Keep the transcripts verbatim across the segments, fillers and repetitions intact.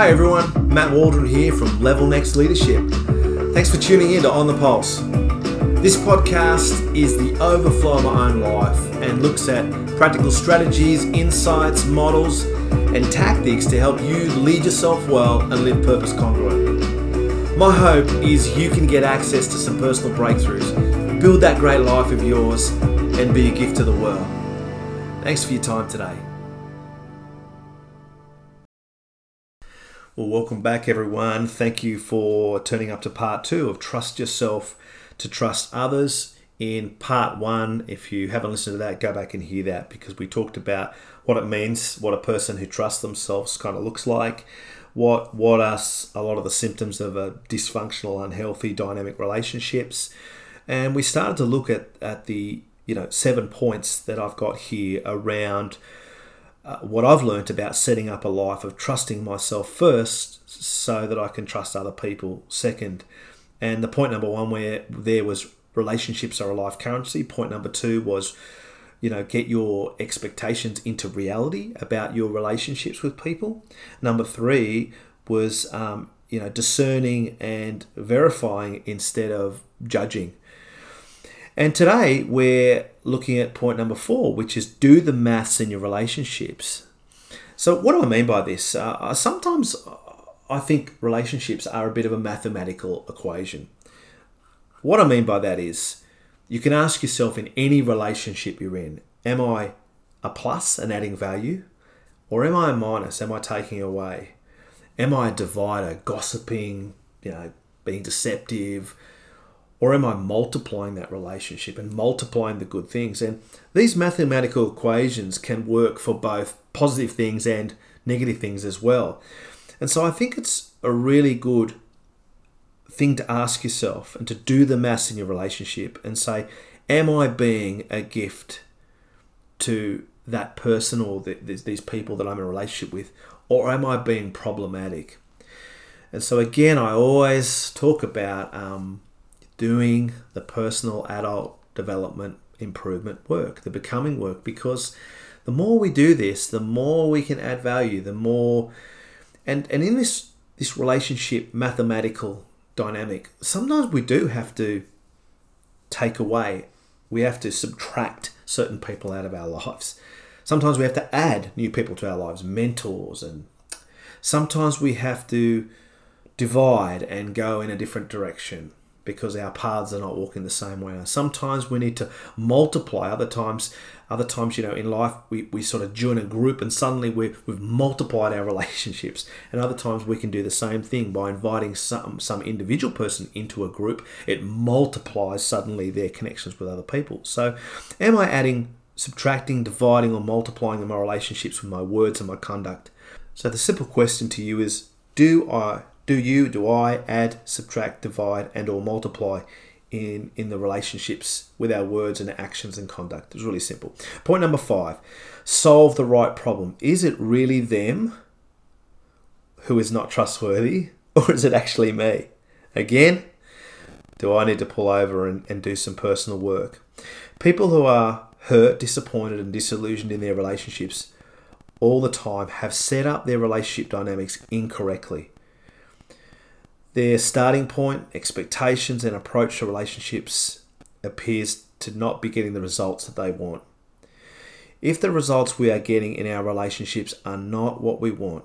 Hi everyone, Matt Waldron here from Level Next Leadership. Thanks for tuning in to On The Pulse. This podcast is the overflow of my own life and looks at practical strategies, insights, models, and tactics to help you lead yourself well and live purpose congruent. My hope is you can get access to some personal breakthroughs, build that great life of yours, and be a gift to the world. Thanks for your time today. Well, welcome back everyone. Thank you for turning up to part two of Trust Yourself to Trust Others. In part one, if you haven't listened to that, go back and hear that, because we talked about what it means, what a person who trusts themselves kind of looks like, what what us a lot of the symptoms of a dysfunctional, unhealthy, dynamic relationships. And we started to look at, at the, you know, seven points that I've got here around Uh, what I've learned about setting up a life of trusting myself first so that I can trust other people second. And the point number one where there was relationships are a life currency. Point number two was, you know, get your expectations into reality about your relationships with people. Number three was, um, you know, discerning and verifying instead of judging. And today we're looking at point number four, which is do the maths in your relationships. So what do I mean by this? Uh, sometimes I think relationships are a bit of a mathematical equation. What I mean by that is you can ask yourself in any relationship you're in, am I a plus and adding value? Or am I a minus? Am I taking away? Am I a divider, gossiping, you know, being deceptive? Or am I multiplying that relationship and multiplying the good things? And these mathematical equations can work for both positive things and negative things as well. And so I think it's a really good thing to ask yourself and to do the maths in your relationship and say, am I being a gift to that person or the, these people that I'm in a relationship with? Or am I being problematic? And so again, I always talk about Um, doing the personal adult development improvement work, the becoming work, because the more we do this, the more we can add value, the more, and, and in this, this relationship mathematical dynamic, sometimes we do have to take away, we have to subtract certain people out of our lives. Sometimes we have to add new people to our lives, mentors, and sometimes we have to divide and go in a different direction, because our paths are not walking the same way. Sometimes we need to multiply. Other times, other times, you know, in life, we, we sort of join a group and suddenly we, we've multiplied our relationships. And other times we can do the same thing by inviting some, some individual person into a group. It multiplies suddenly their connections with other people. So am I adding, subtracting, dividing, or multiplying in my relationships with my words and my conduct? So the simple question to you is, do I... Do you, do I add, subtract, divide, and or multiply in, in the relationships with our words and actions and conduct? It's really simple. Point number five, solve the right problem. Is it really them who is not trustworthy, or is it actually me? Again, do I need to pull over and, and do some personal work? People who are hurt, disappointed, and disillusioned in their relationships all the time have set up their relationship dynamics incorrectly. Their starting point, expectations, and approach to relationships appears to not be getting the results that they want. If the results we are getting in our relationships are not what we want,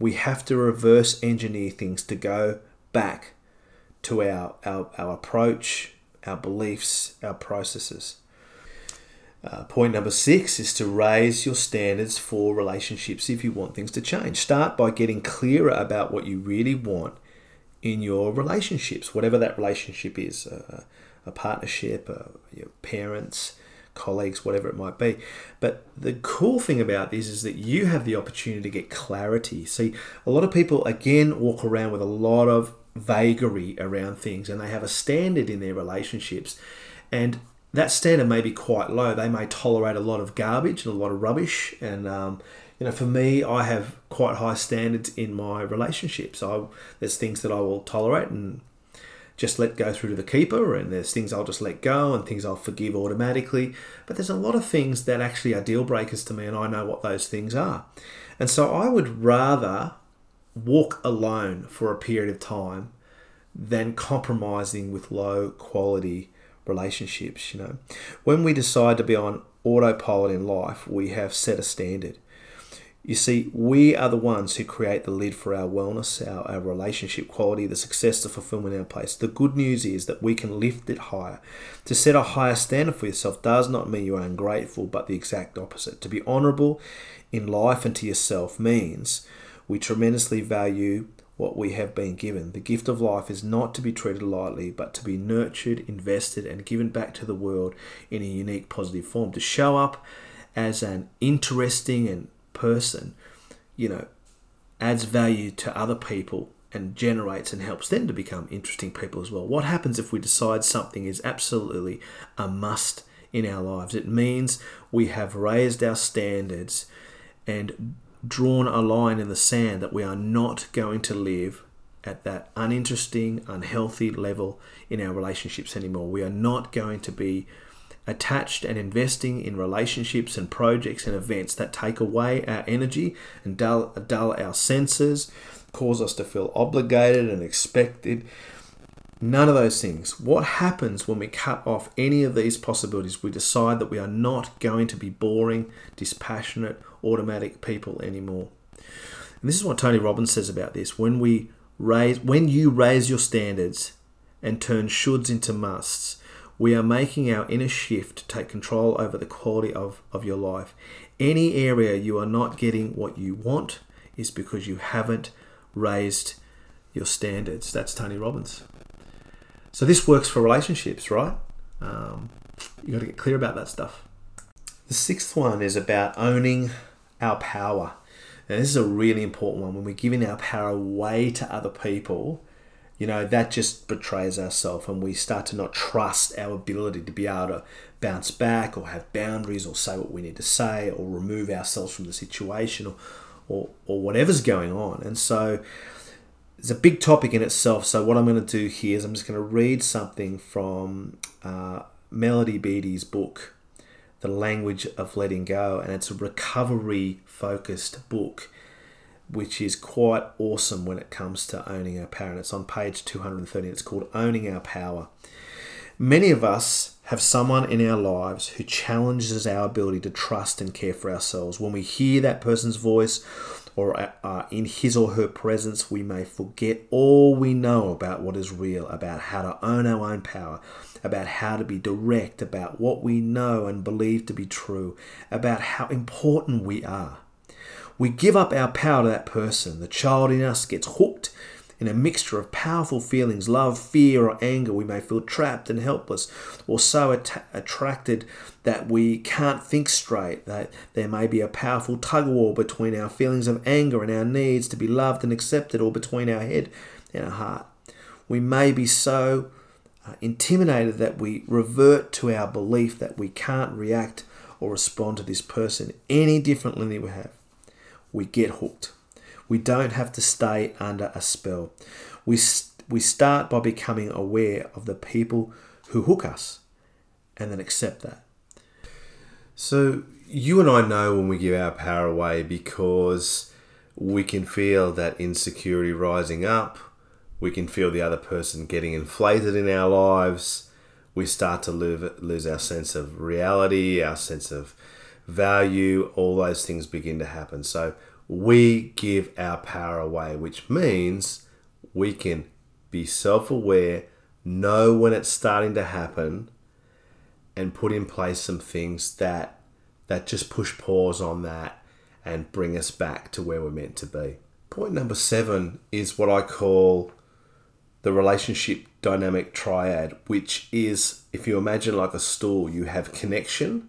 we have to reverse engineer things to go back to our, our, our approach, our beliefs, our processes. Uh, point number six is to raise your standards for relationships if you want things to change. Start by getting clearer about what you really want in your relationships, whatever that relationship is, a, a partnership, a, your parents, colleagues, whatever it might be. But the cool thing about this is that you have the opportunity to get clarity. See, a lot of people, again, walk around with a lot of vagary around things, and they have a standard in their relationships. And that standard may be quite low. They may tolerate a lot of garbage and a lot of rubbish. And, um, you know, for me, I have quite high standards in my relationships. I, there's things that I will tolerate and just let go through to the keeper. And there's things I'll just let go and things I'll forgive automatically. But there's a lot of things that actually are deal breakers to me, and I know what those things are. And so I would rather walk alone for a period of time than compromising with low quality relationships. You know, when we decide to be on autopilot in life, we have set a standard. You see, we are the ones who create the lid for our wellness, our, our relationship quality, the success, the fulfillment in our place. The good news is that we can lift it higher. To set a higher standard for yourself does not mean you are ungrateful, but the exact opposite. To be honourable in life and to yourself means we tremendously value what we have been given. The gift of life is not to be treated lightly, but to be nurtured, invested, and given back to the world in a unique, positive form. To show up as an interesting and person, you know, adds value to other people and generates and helps them to become interesting people as well. What happens if we decide something is absolutely a must in our lives? It means we have raised our standards and drawn a line in the sand that we are not going to live at that uninteresting, unhealthy level in our relationships anymore. We are not going to be attached and investing in relationships and projects and events that take away our energy and dull, dull our senses, cause us to feel obligated and expected. None of those things. What happens when we cut off any of these possibilities? We decide that we are not going to be boring, dispassionate, automatic people anymore. And this is what Tony Robbins says about this. When we raise, when you raise your standards and turn shoulds into musts, we are making our inner shift to take control over the quality of, of your life. Any area you are not getting what you want is because you haven't raised your standards. That's Tony Robbins. So this works for relationships, right? Um, you got to get clear about that stuff. The sixth one is about owning our power. And this is a really important one. When we're giving our power away to other people, you know, that just betrays ourselves and we start to not trust our ability to be able to bounce back or have boundaries or say what we need to say or remove ourselves from the situation or, or, or whatever's going on. And so it's a big topic in itself. So what I'm going to do here is I'm just going to read something from uh, Melody Beattie's book, The Language of Letting Go. And it's a recovery-focused book, which is quite awesome when it comes to owning our power. And it's on page two hundred thirty. It's called Owning Our Power. Many of us have someone in our lives who challenges our ability to trust and care for ourselves. When we hear that person's voice or are in his or her presence, we may forget all we know about what is real, about how to own our own power, about how to be direct, about what we know and believe to be true, about how important we are. We give up our power to that person. The child in us gets hooked in a mixture of powerful feelings, love, fear, or anger. We may feel trapped and helpless or so att- attracted that we can't think straight. That there may be a powerful tug-of-war between our feelings of anger and our needs to be loved and accepted, or between our head and our heart. We may be so uh, intimidated that we revert to our belief that we can't react or respond to this person any differently than we have. We get hooked. We don't have to stay under a spell. We we start by becoming aware of the people who hook us and then accept that. So you and I know when we give our power away because we can feel that insecurity rising up. We can feel the other person getting inflated in our lives. We start to live, lose our sense of reality, our sense of value, all those things begin to happen. So we give our power away, which means we can be self-aware, know when it's starting to happen, and put in place some things that that just push pause on that and bring us back to where we're meant to be. Point number seven is what I call the relationship dynamic triad, which is, if you imagine like a stool, you have connection,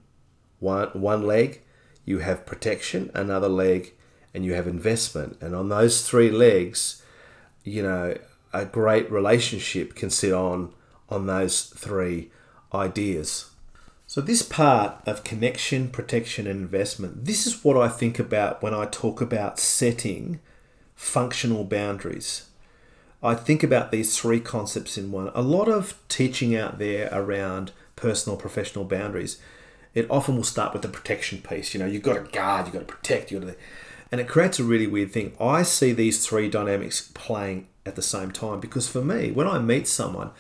One one leg, you have protection, another leg, and you have investment. And on those three legs, you know, a great relationship can sit on on those three ideas. So this part of connection, protection, and investment, this is what I think about when I talk about setting functional boundaries. I think about these three concepts in one. A lot of teaching out there around personal, professional boundaries, it often will start with the protection piece. You know, you've got to guard, you've got to protect, you've got to... And it creates a really weird thing. I see these three dynamics playing at the same time, because for me, when I meet someone,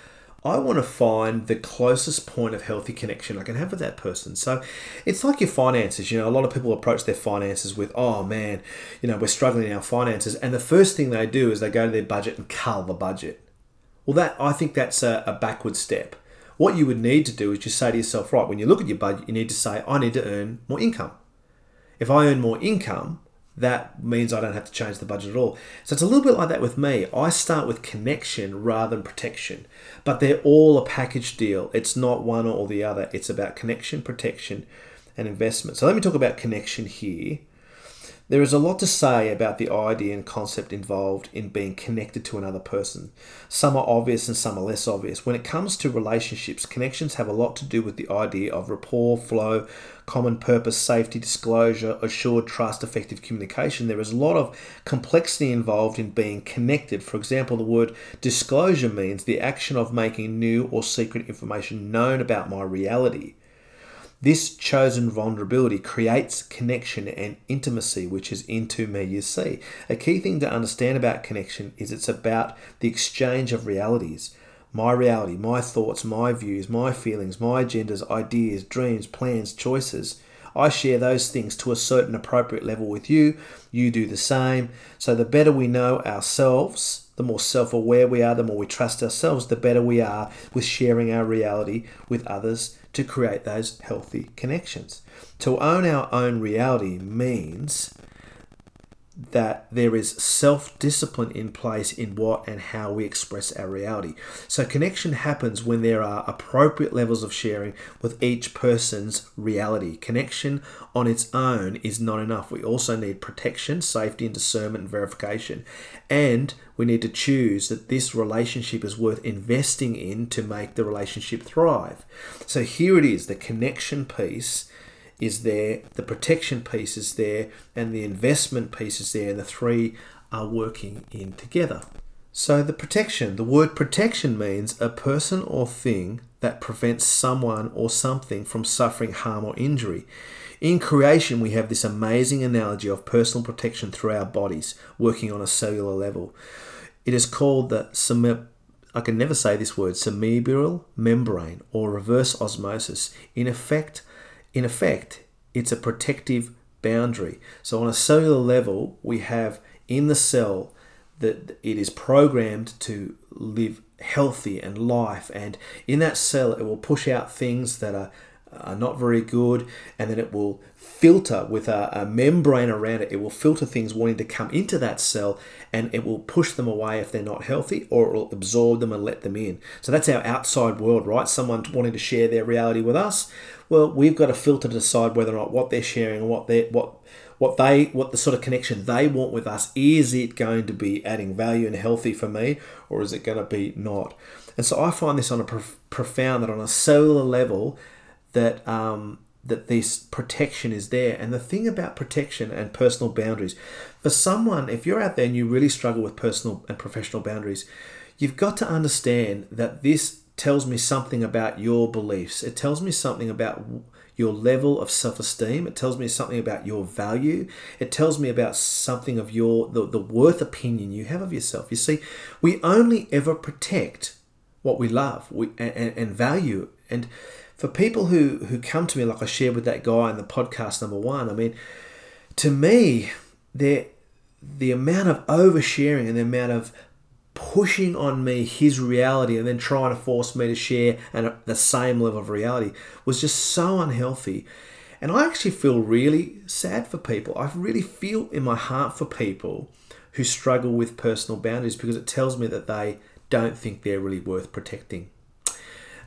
I want to find the closest point of healthy connection I can have with that person. So it's like your finances. You know, a lot of people approach their finances with, oh man, you know, we're struggling in our finances. And the first thing they do is they go to their budget and cull the budget. Well, that I think that's a, a backward step. What you would need to do is just say to yourself, right, when you look at your budget, you need to say, I need to earn more income. If I earn more income, that means I don't have to change the budget at all. So it's a little bit like that with me. I start with connection rather than protection, but they're all a package deal. It's not one or the other. It's about connection, protection, and investment. So let me talk about connection here. There is a lot to say about the idea and concept involved in being connected to another person. Some are obvious and some are less obvious. When it comes to relationships, connections have a lot to do with the idea of rapport, flow, common purpose, safety, disclosure, assured trust, effective communication. There is a lot of complexity involved in being connected. For example, the word disclosure means the action of making new or secret information known about my reality. This chosen vulnerability creates connection and intimacy, which is into me, you see. A key thing to understand about connection is it's about the exchange of realities. My reality, my thoughts, my views, my feelings, my agendas, ideas, dreams, plans, choices. I share those things to a certain appropriate level with you. You do the same. So the better we know ourselves, the more self-aware we are, the more we trust ourselves, the better we are with sharing our reality with others to create those healthy connections. To own our own reality means that there is self-discipline in place in what and how we express our reality. So connection happens when there are appropriate levels of sharing with each person's reality. Connection on its own is not enough. We also need protection, safety, and discernment and verification. And we need to choose that this relationship is worth investing in to make the relationship thrive. So here it is, the connection piece is there, the protection piece is there, and the investment piece is there, and the three are working in together. So the protection, the word protection means a person or thing that prevents someone or something from suffering harm or injury. In creation, we have this amazing analogy of personal protection through our bodies, working on a cellular level. It is called the semi- I can never say this word, cerebral membrane or reverse osmosis. In effect, In effect, it's a protective boundary. So on a cellular level, we have in the cell that it is programmed to live healthy and life. And in that cell, it will push out things that are, are not very good. And then it will filter with a, a membrane around it. It will filter things wanting to come into that cell, and it will push them away if they're not healthy, or it will absorb them and let them in. So that's our outside world, right? Someone wanting to share their reality with us. Well, we've got to filter to decide whether or not what they're sharing and what they what what they what the sort of connection they want with us, is it going to be adding value and healthy for me, or is it going to be not? And so I find this on a prof- profound that on a cellular level that um, that this protection is there. And the thing about protection and personal boundaries, for someone, if you're out there and you really struggle with personal and professional boundaries, you've got to understand that this tells me something about your beliefs. It tells me something about your level of self-esteem. It tells me something about your value. It tells me about something of your the, the worth opinion you have of yourself. You see, we only ever protect what we love we, and, and value. And for people who, who come to me, like I shared with that guy in the podcast number one, I mean, to me, the the amount of oversharing and the amount of pushing on me his reality and then trying to force me to share and the same level of reality was just so unhealthy. And I actually feel really sad for people. I really feel in my heart for people who struggle with personal boundaries, because it tells me that they don't think they're really worth protecting.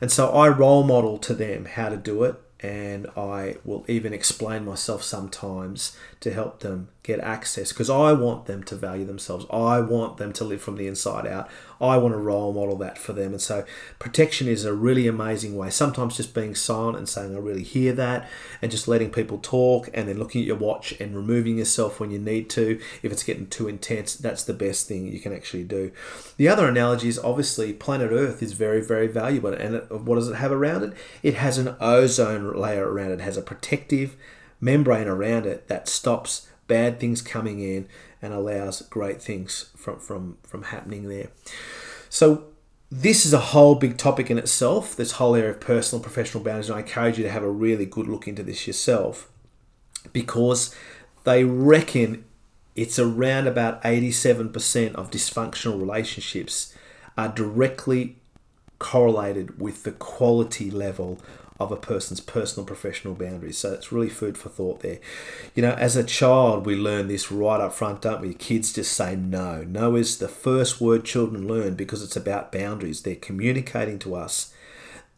And so I role model to them how to do it, and I will even explain myself sometimes to help them get access, because I want them to value themselves. I want them to live from the inside out. I want to role model that for them. And so protection is a really amazing way. Sometimes just being silent and saying, I really hear that, and just letting people talk, and then looking at your watch and removing yourself when you need to. If it's getting too intense, that's the best thing you can actually do. The other analogy is obviously planet Earth is very, very valuable. And what does it have around it? It has an ozone layer around it. It has a protective membrane around it that stops bad things coming in and allows great things from, from, from happening there. So this is a whole big topic in itself, this whole area of personal and professional boundaries, and I encourage you to have a really good look into this yourself, because they reckon it's around about eighty-seven percent of dysfunctional relationships are directly correlated with the quality level of a person's personal professional boundaries. So it's really food for thought there. You know, as a child, we learn this right up front, don't we? Kids just say no. No is the first word children learn, because it's about boundaries. They're communicating to us,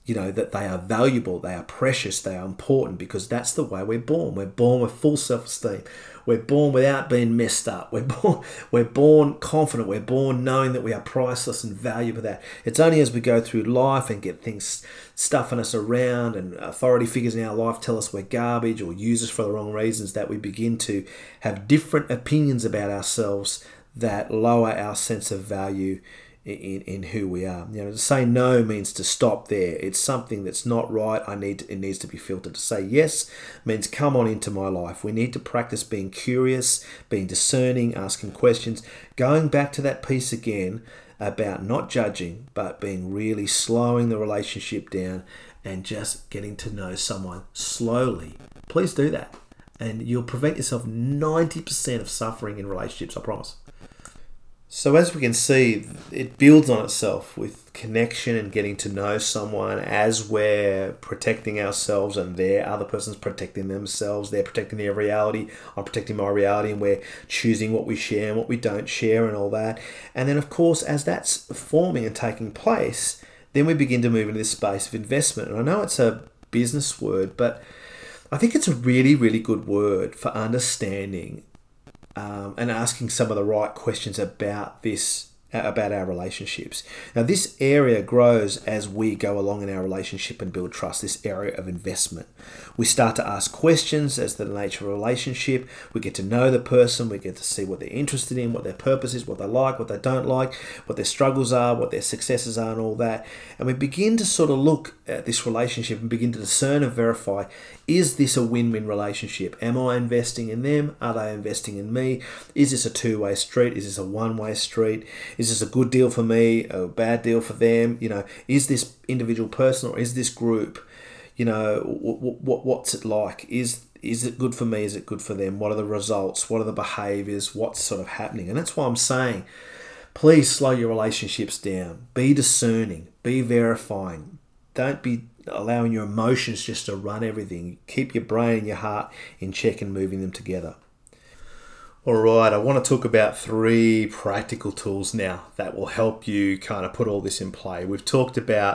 you know, that they are valuable, they are precious, they are important, because that's the way we're born. We're born with full self-esteem. We're born without being messed up. We're born, we're born confident. We're born knowing that we are priceless and valuable. That it's only as we go through life and get things stuffing us around, and authority figures in our life tell us we're garbage or use us for the wrong reasons, that we begin to have different opinions about ourselves that lower our sense of value in, in who we are. You know, to say no means to stop there. It's something that's not right. I need to, it needs to be filtered. To say yes means come on into my life. We need to practice being curious, being discerning, asking questions, going back to that piece again about not judging, but being really slowing the relationship down and just getting to know someone slowly. Please do that. And you'll prevent yourself ninety percent of suffering in relationships, I promise. So as we can see, it builds on itself with connection and getting to know someone as we're protecting ourselves and their other person's protecting themselves. They're protecting their reality. I'm protecting my reality, and we're choosing what we share and what we don't share and all that. And then, of course, as that's forming and taking place, then we begin to move into this space of investment. And I know it's a business word, but I think it's a really, really good word for understanding Um, and asking some of the right questions about this, about our relationships. Now, this area grows as we go along in our relationship and build trust, this area of investment. We start to ask questions as to the nature of a relationship. We get to know the person. We get to see what they're interested in, what their purpose is, what they like, what they don't like, what their struggles are, what their successes are, and all that. And we begin to sort of look at this relationship and begin to discern and verify, is this a win-win relationship? Am I investing in them? Are they investing in me? Is this a two-way street? Is this a one-way street? Is this a good deal for me, a bad deal for them? You know, is this individual person or is this group? You know, what, what what's it like? Is is it good for me? Is it good for them? What are the results? What are the behaviors? What's sort of happening? And that's why I'm saying, please slow your relationships down. Be discerning. Be verifying. Don't be allowing your emotions just to run everything. Keep your brain and your heart in check and moving them together. All right, I want to talk about three practical tools now that will help you kind of put all this in play. We've talked about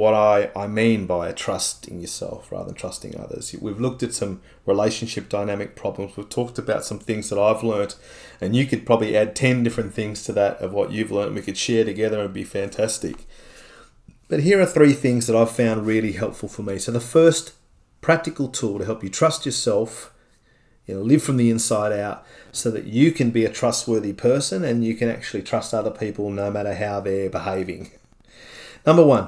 what I, I mean by trusting yourself rather than trusting others. We've looked at some relationship dynamic problems. We've talked about some things that I've learned, and you could probably add ten different things to that of what you've learned. We could share together and it'd be fantastic. But here are three things that I've found really helpful for me. So the first practical tool to help you trust yourself, you know, live from the inside out, so that you can be a trustworthy person and you can actually trust other people no matter how they're behaving. Number one,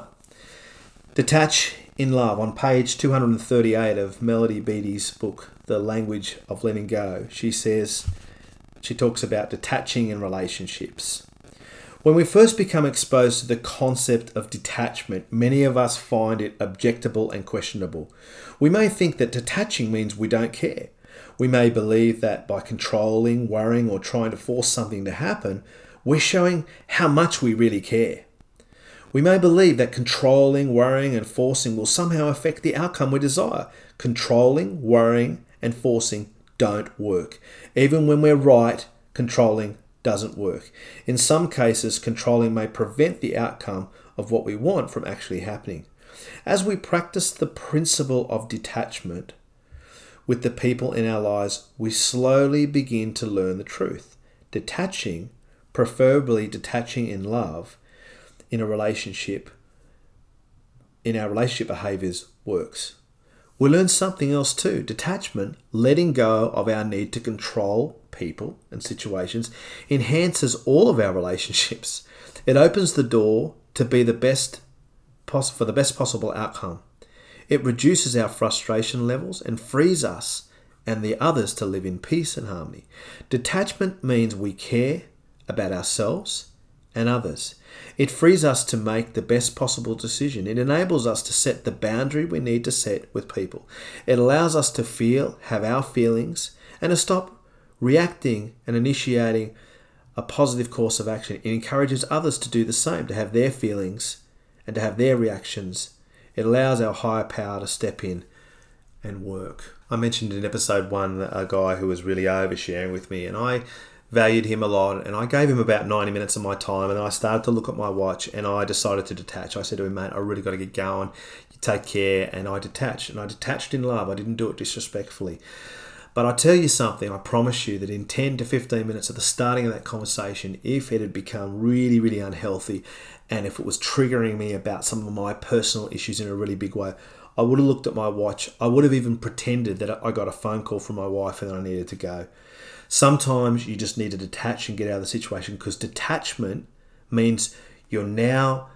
detach in love. On page two hundred thirty-eight of Melody Beattie's book, The Language of Letting Go, she says, she talks about detaching in relationships. When we first become exposed to the concept of detachment, many of us find it objectable and questionable. We may think that detaching means we don't care. We may believe that by controlling, worrying, or trying to force something to happen, we're showing how much we really care. We may believe that controlling, worrying, and forcing will somehow affect the outcome we desire. Controlling, worrying, and forcing don't work. Even when we're right, controlling doesn't work. In some cases, controlling may prevent the outcome of what we want from actually happening. As we practice the principle of detachment with the people in our lives, we slowly begin to learn the truth. Detaching, preferably detaching in love, in a relationship, in our relationship behaviors, works. We learn something else too. Detachment, letting go of our need to control people and situations, enhances all of our relationships. It opens the door to be the best poss- for the best possible outcome. It reduces our frustration levels and frees us and the others to live in peace and harmony. Detachment means we care about ourselves and others. It frees us to make the best possible decision. It enables us to set the boundary we need to set with people. It allows us to feel, have our feelings, and to stop reacting and initiating a positive course of action. It encourages others to do the same, to have their feelings and to have their reactions. It allows our higher power to step in and work. I mentioned in episode one a guy who was really oversharing with me, and I valued him a lot, and I gave him about ninety minutes of my time, and I started to look at my watch and I decided to detach. I said to him, mate, I really got to get going. You take care. And I detached, and I detached in love. I didn't do it disrespectfully. But I tell you something, I promise you that in ten to fifteen minutes at the starting of that conversation, if it had become really, really unhealthy, and if it was triggering me about some of my personal issues in a really big way, I would have looked at my watch. I would have even pretended that I got a phone call from my wife and that I needed to go. Sometimes you just need to detach and get out of the situation, because detachment means you're now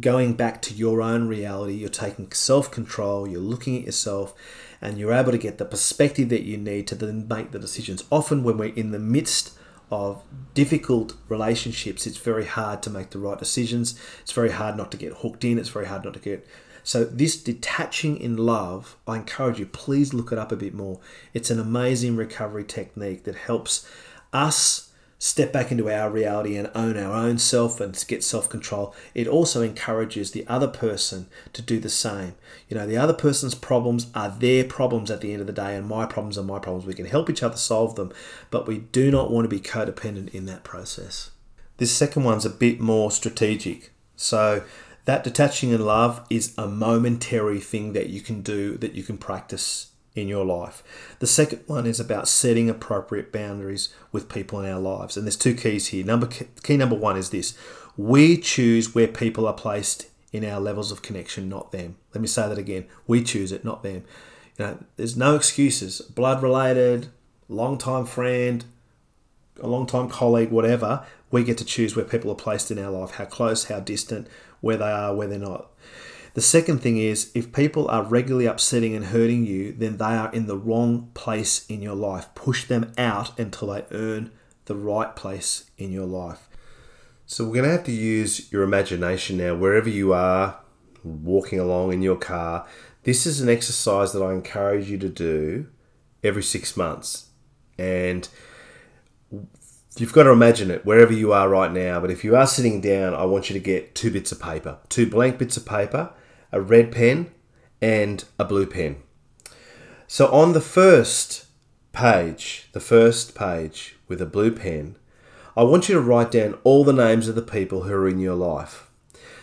going back to your own reality. You're taking self-control, you're looking at yourself, and you're able to get the perspective that you need to then make the decisions. Often when we're in the midst of difficult relationships, it's very hard to make the right decisions. It's very hard not to get hooked in. It's very hard not to get... So this detaching in love, I encourage you, please look it up a bit more. It's an amazing recovery technique that helps us step back into our reality and own our own self and get self-control. It also encourages the other person to do the same. You know, the other person's problems are their problems at the end of the day, and my problems are my problems. We can help each other solve them, but we do not want to be codependent in that process. This second one's a bit more strategic. So that detaching in love is a momentary thing that you can do, that you can practice in your life. The second one is about setting appropriate boundaries with people in our lives. And there's two keys here. Number Key number one is this. We choose where people are placed in our levels of connection, not them. Let me say that again. We choose it, not them. You know, there's no excuses. Blood-related, long-time friend, a long-time colleague, whatever. We get to choose where people are placed in our life, how close, how distant, where they are, where they're not. The second thing is, if people are regularly upsetting and hurting you, then they are in the wrong place in your life. Push them out until they earn the right place in your life. So we're going to have to use your imagination now, wherever you are, walking along in your car. This is an exercise that I encourage you to do every six months. And you've got to imagine it wherever you are right now. But if you are sitting down, I want you to get two bits of paper, two blank bits of paper, a red pen and a blue pen. So on the first page, the first page with a blue pen, I want you to write down all the names of the people who are in your life.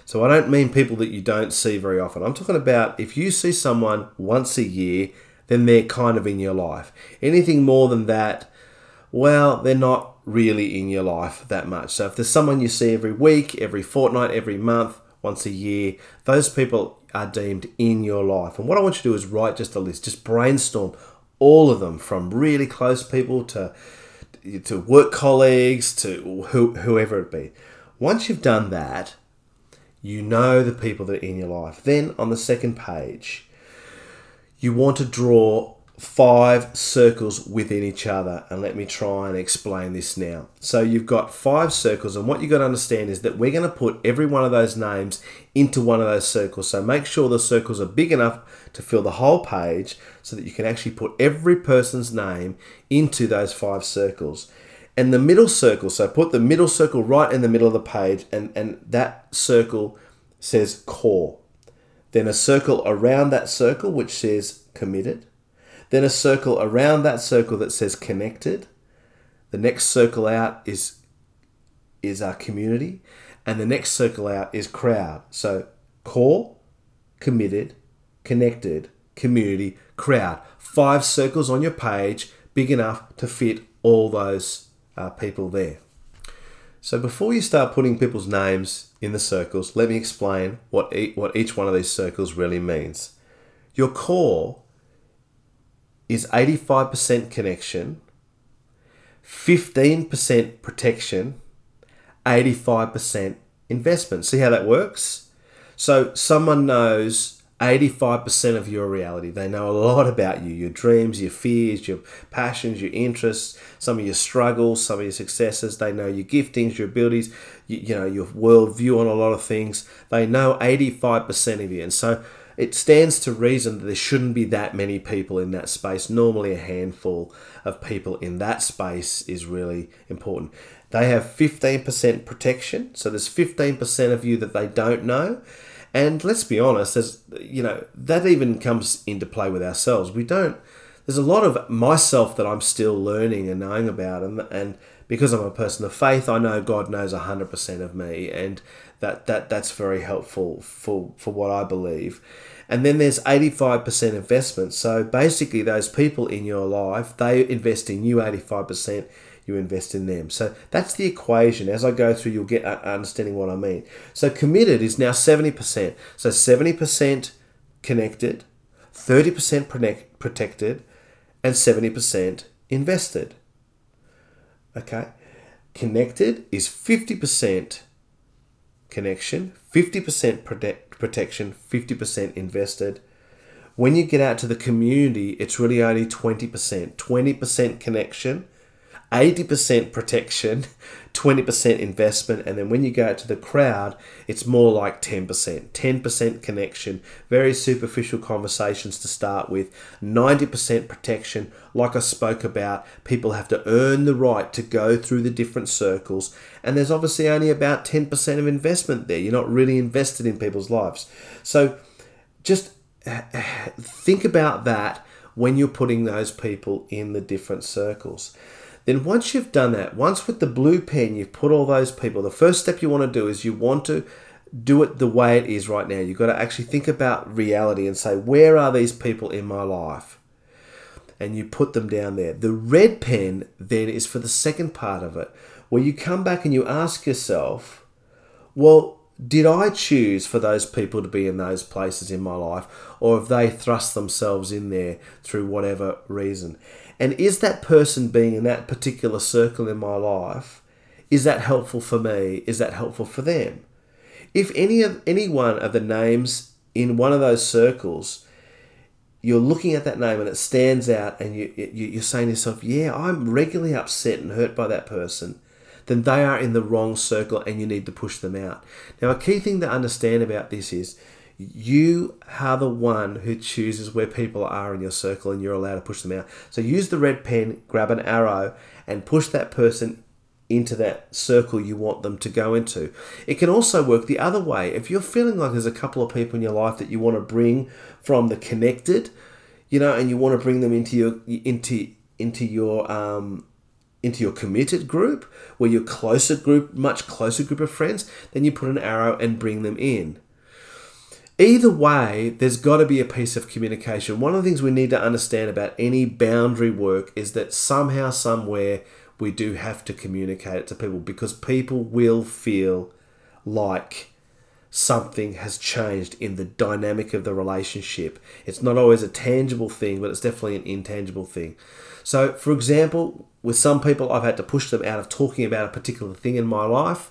So I don't mean people that you don't see very often. I'm talking about if you see someone once a year, then they're kind of in your life. Anything more than that, well, they're not really in your life that much. So if there's someone you see every week, every fortnight, every month, once a year, those people are deemed in your life. And what I want you to do is write just a list, just brainstorm all of them, from really close people to to work colleagues, to who, whoever it be. Once you've done that, you know the people that are in your life. Then on the second page, you want to draw five circles within each other, and let me try and explain this now. So you've got five circles, and what you've got to understand is that we're going to put every one of those names into one of those circles. So make sure the circles are big enough to fill the whole page, so that you can actually put every person's name into those five circles. And the middle circle, so put the middle circle right in the middle of the page, and and that circle says core. Then a circle around that circle which says committed. Then a circle around that circle that says connected. The next circle out is, is our community. And the next circle out is crowd. So core, committed, connected, community, crowd. Five circles on your page, big enough to fit all those uh, people there. So before you start putting people's names in the circles, let me explain what, e- what each one of these circles really means. Your core is eighty-five percent connection, fifteen percent protection, eighty-five percent investment. See how that works? So someone knows eighty-five percent of your reality. They know a lot about you, your dreams, your fears, your passions, your interests, some of your struggles, some of your successes. They know your giftings, your abilities, you, you know, your worldview on a lot of things. They know eighty-five percent of you. And so it stands to reason that there shouldn't be that many people in that space. Normally a handful of people in that space is really important. They have fifteen percent protection. So there's fifteen percent of you that they don't know. And let's be honest, there's, you know, that even comes into play with ourselves. We don't, there's a lot of myself that I'm still learning and knowing about. And, and because I'm a person of faith, I know God knows one hundred percent of me. And that, that that's very helpful for, for what I believe. And then there's eighty-five percent investment. So basically those people in your life, they invest in you eighty-five percent. You invest in them. So that's the equation. As I go through, you'll get understanding what I mean. So committed is now seventy percent. So seventy percent connected, thirty percent protected, and seventy percent invested. Okay. Connected is fifty percent connection, fifty percent protect, protection, fifty percent invested. When you get out to the community, it's really only twenty percent. twenty percent connection, eighty percent protection, twenty percent investment, and then when you go out to the crowd, it's more like ten percent. ten percent connection, very superficial conversations to start with, ninety percent protection. Like I spoke about, people have to earn the right to go through the different circles, and there's obviously only about ten percent of investment there. You're not really invested in people's lives. So just think about that when you're putting those people in the different circles. Then once you've done that, once with the blue pen, you've put all those people, the first step you want to do is you want to do it the way it is right now. You've got to actually think about reality and say, where are these people in my life? And you put them down there. The red pen then is for the second part of it, where you come back and you ask yourself, well, did I choose for those people to be in those places in my life, or have they thrust themselves in there through whatever reason? And is that person being in that particular circle in my life, is that helpful for me? Is that helpful for them? If any of any one of the names in one of those circles, you're looking at that name and it stands out, and you, you, you're saying to yourself, yeah, I'm regularly upset and hurt by that person, then they are in the wrong circle and you need to push them out. Now, a key thing to understand about this is, you are the one who chooses where people are in your circle, and you're allowed to push them out. So use the red pen, grab an arrow, and push that person into that circle you want them to go into. It can also work the other way. If you're feeling like there's a couple of people in your life that you want to bring from the connected, you know, and you want to bring them into your into into your um into your committed group, or your closer group, much closer group of friends, then you put an arrow and bring them in. Either way, there's got to be a piece of communication. One of the things we need to understand about any boundary work is that somehow, somewhere, we do have to communicate it to people, because people will feel like something has changed in the dynamic of the relationship. It's not always a tangible thing, but it's definitely an intangible thing. So, for example, with some people, I've had to push them out of talking about a particular thing in my life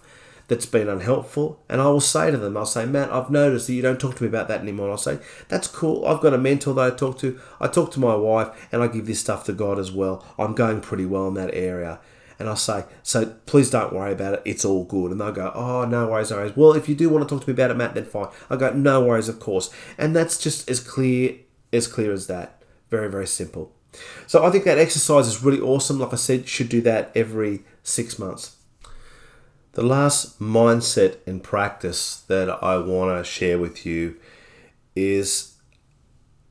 that's been unhelpful, and I will say to them, I'll say, Matt, I've noticed that you don't talk to me about that anymore. And I'll say, that's cool. I've got a mentor that I talk to. I talk to my wife, and I give this stuff to God as well. I'm going pretty well in that area. And I'll say, so please don't worry about it. It's all good. And they'll go, oh, no worries, no worries. Well, if you do want to talk to me about it, Matt, then fine. I go, no worries, of course. And that's just as clear as clear as that. Very, very simple. So I think that exercise is really awesome. Like I said, you should do that every six months. The last mindset and practice that I want to share with you is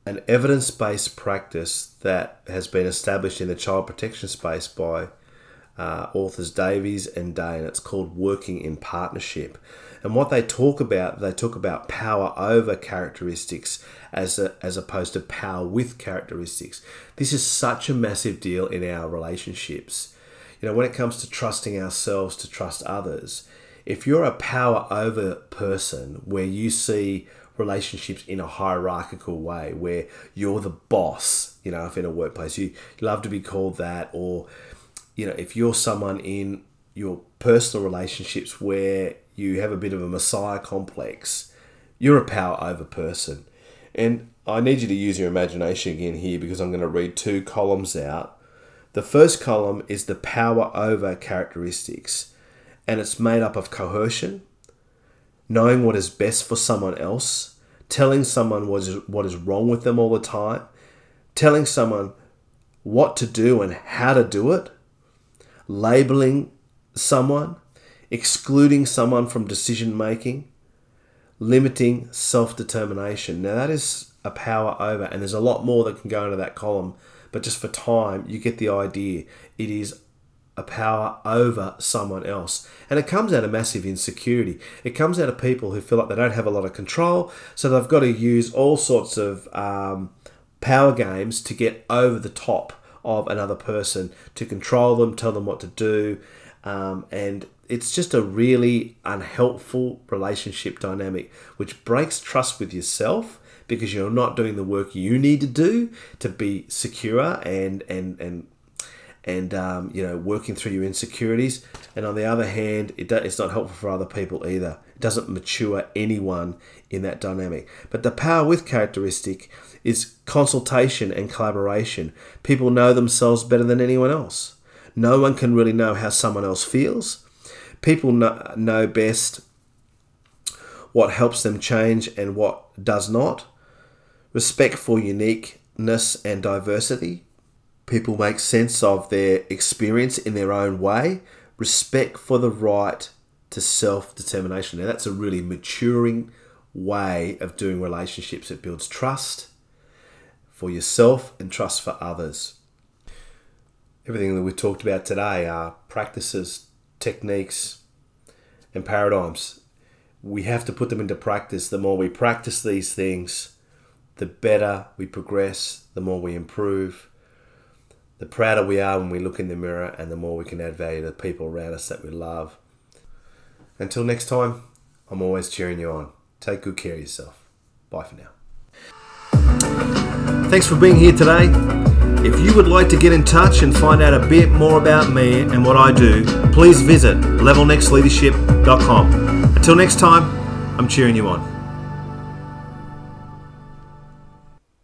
an evidence-based practice that has been established in the child protection space by uh, authors Davies and Dane. It's called working in partnership. And what they talk about, they talk about power over characteristics as a, as opposed to power with characteristics. This is such a massive deal in our relationships. You know, when it comes to trusting ourselves to trust others, if you're a power over person where you see relationships in a hierarchical way, where you're the boss, you know, if in a workplace, you love to be called that, or, you know, if you're someone in your personal relationships where you have a bit of a messiah complex, you're a power over person. And I need you to use your imagination again here, because I'm going to read two columns out. The first column is the power over characteristics, and it's made up of coercion, knowing what is best for someone else, telling someone what is, what is wrong with them all the time, telling someone what to do and how to do it, labeling someone, excluding someone from decision making, limiting self-determination. Now that is a power over, and there's a lot more that can go into that column, but just for time, you get the idea. It is a power over someone else. And it comes out of massive insecurity. It comes out of people who feel like they don't have a lot of control, so they've got to use all sorts of um, power games to get over the top of another person, to control them, tell them what to do, um, and it's just a really unhelpful relationship dynamic, which breaks trust with yourself because you're not doing the work you need to do to be secure and and and and um, you know, working through your insecurities. And on the other hand, it do, it's not helpful for other people either. It doesn't mature anyone in that dynamic. But the power with characteristic is consultation and collaboration. People know themselves better than anyone else. No one can really know how someone else feels. People know best what helps them change and what does not. Respect for uniqueness and diversity. People make sense of their experience in their own way. Respect for the right to self-determination. Now, that's a really maturing way of doing relationships. It builds trust for yourself and trust for others. Everything that we've talked about today are practices, techniques and paradigms. We have to put them into practice. The more we practice these things, the better we progress, the more we improve, the prouder we are when we look in the mirror, and the more we can add value to the people around us that we love. Until next time, I'm always cheering you on. Take good care of yourself. Bye for now. Thanks for being here today. If you would like to get in touch and find out a bit more about me and what I do, please visit level next leadership dot com. Until next time, I'm cheering you on.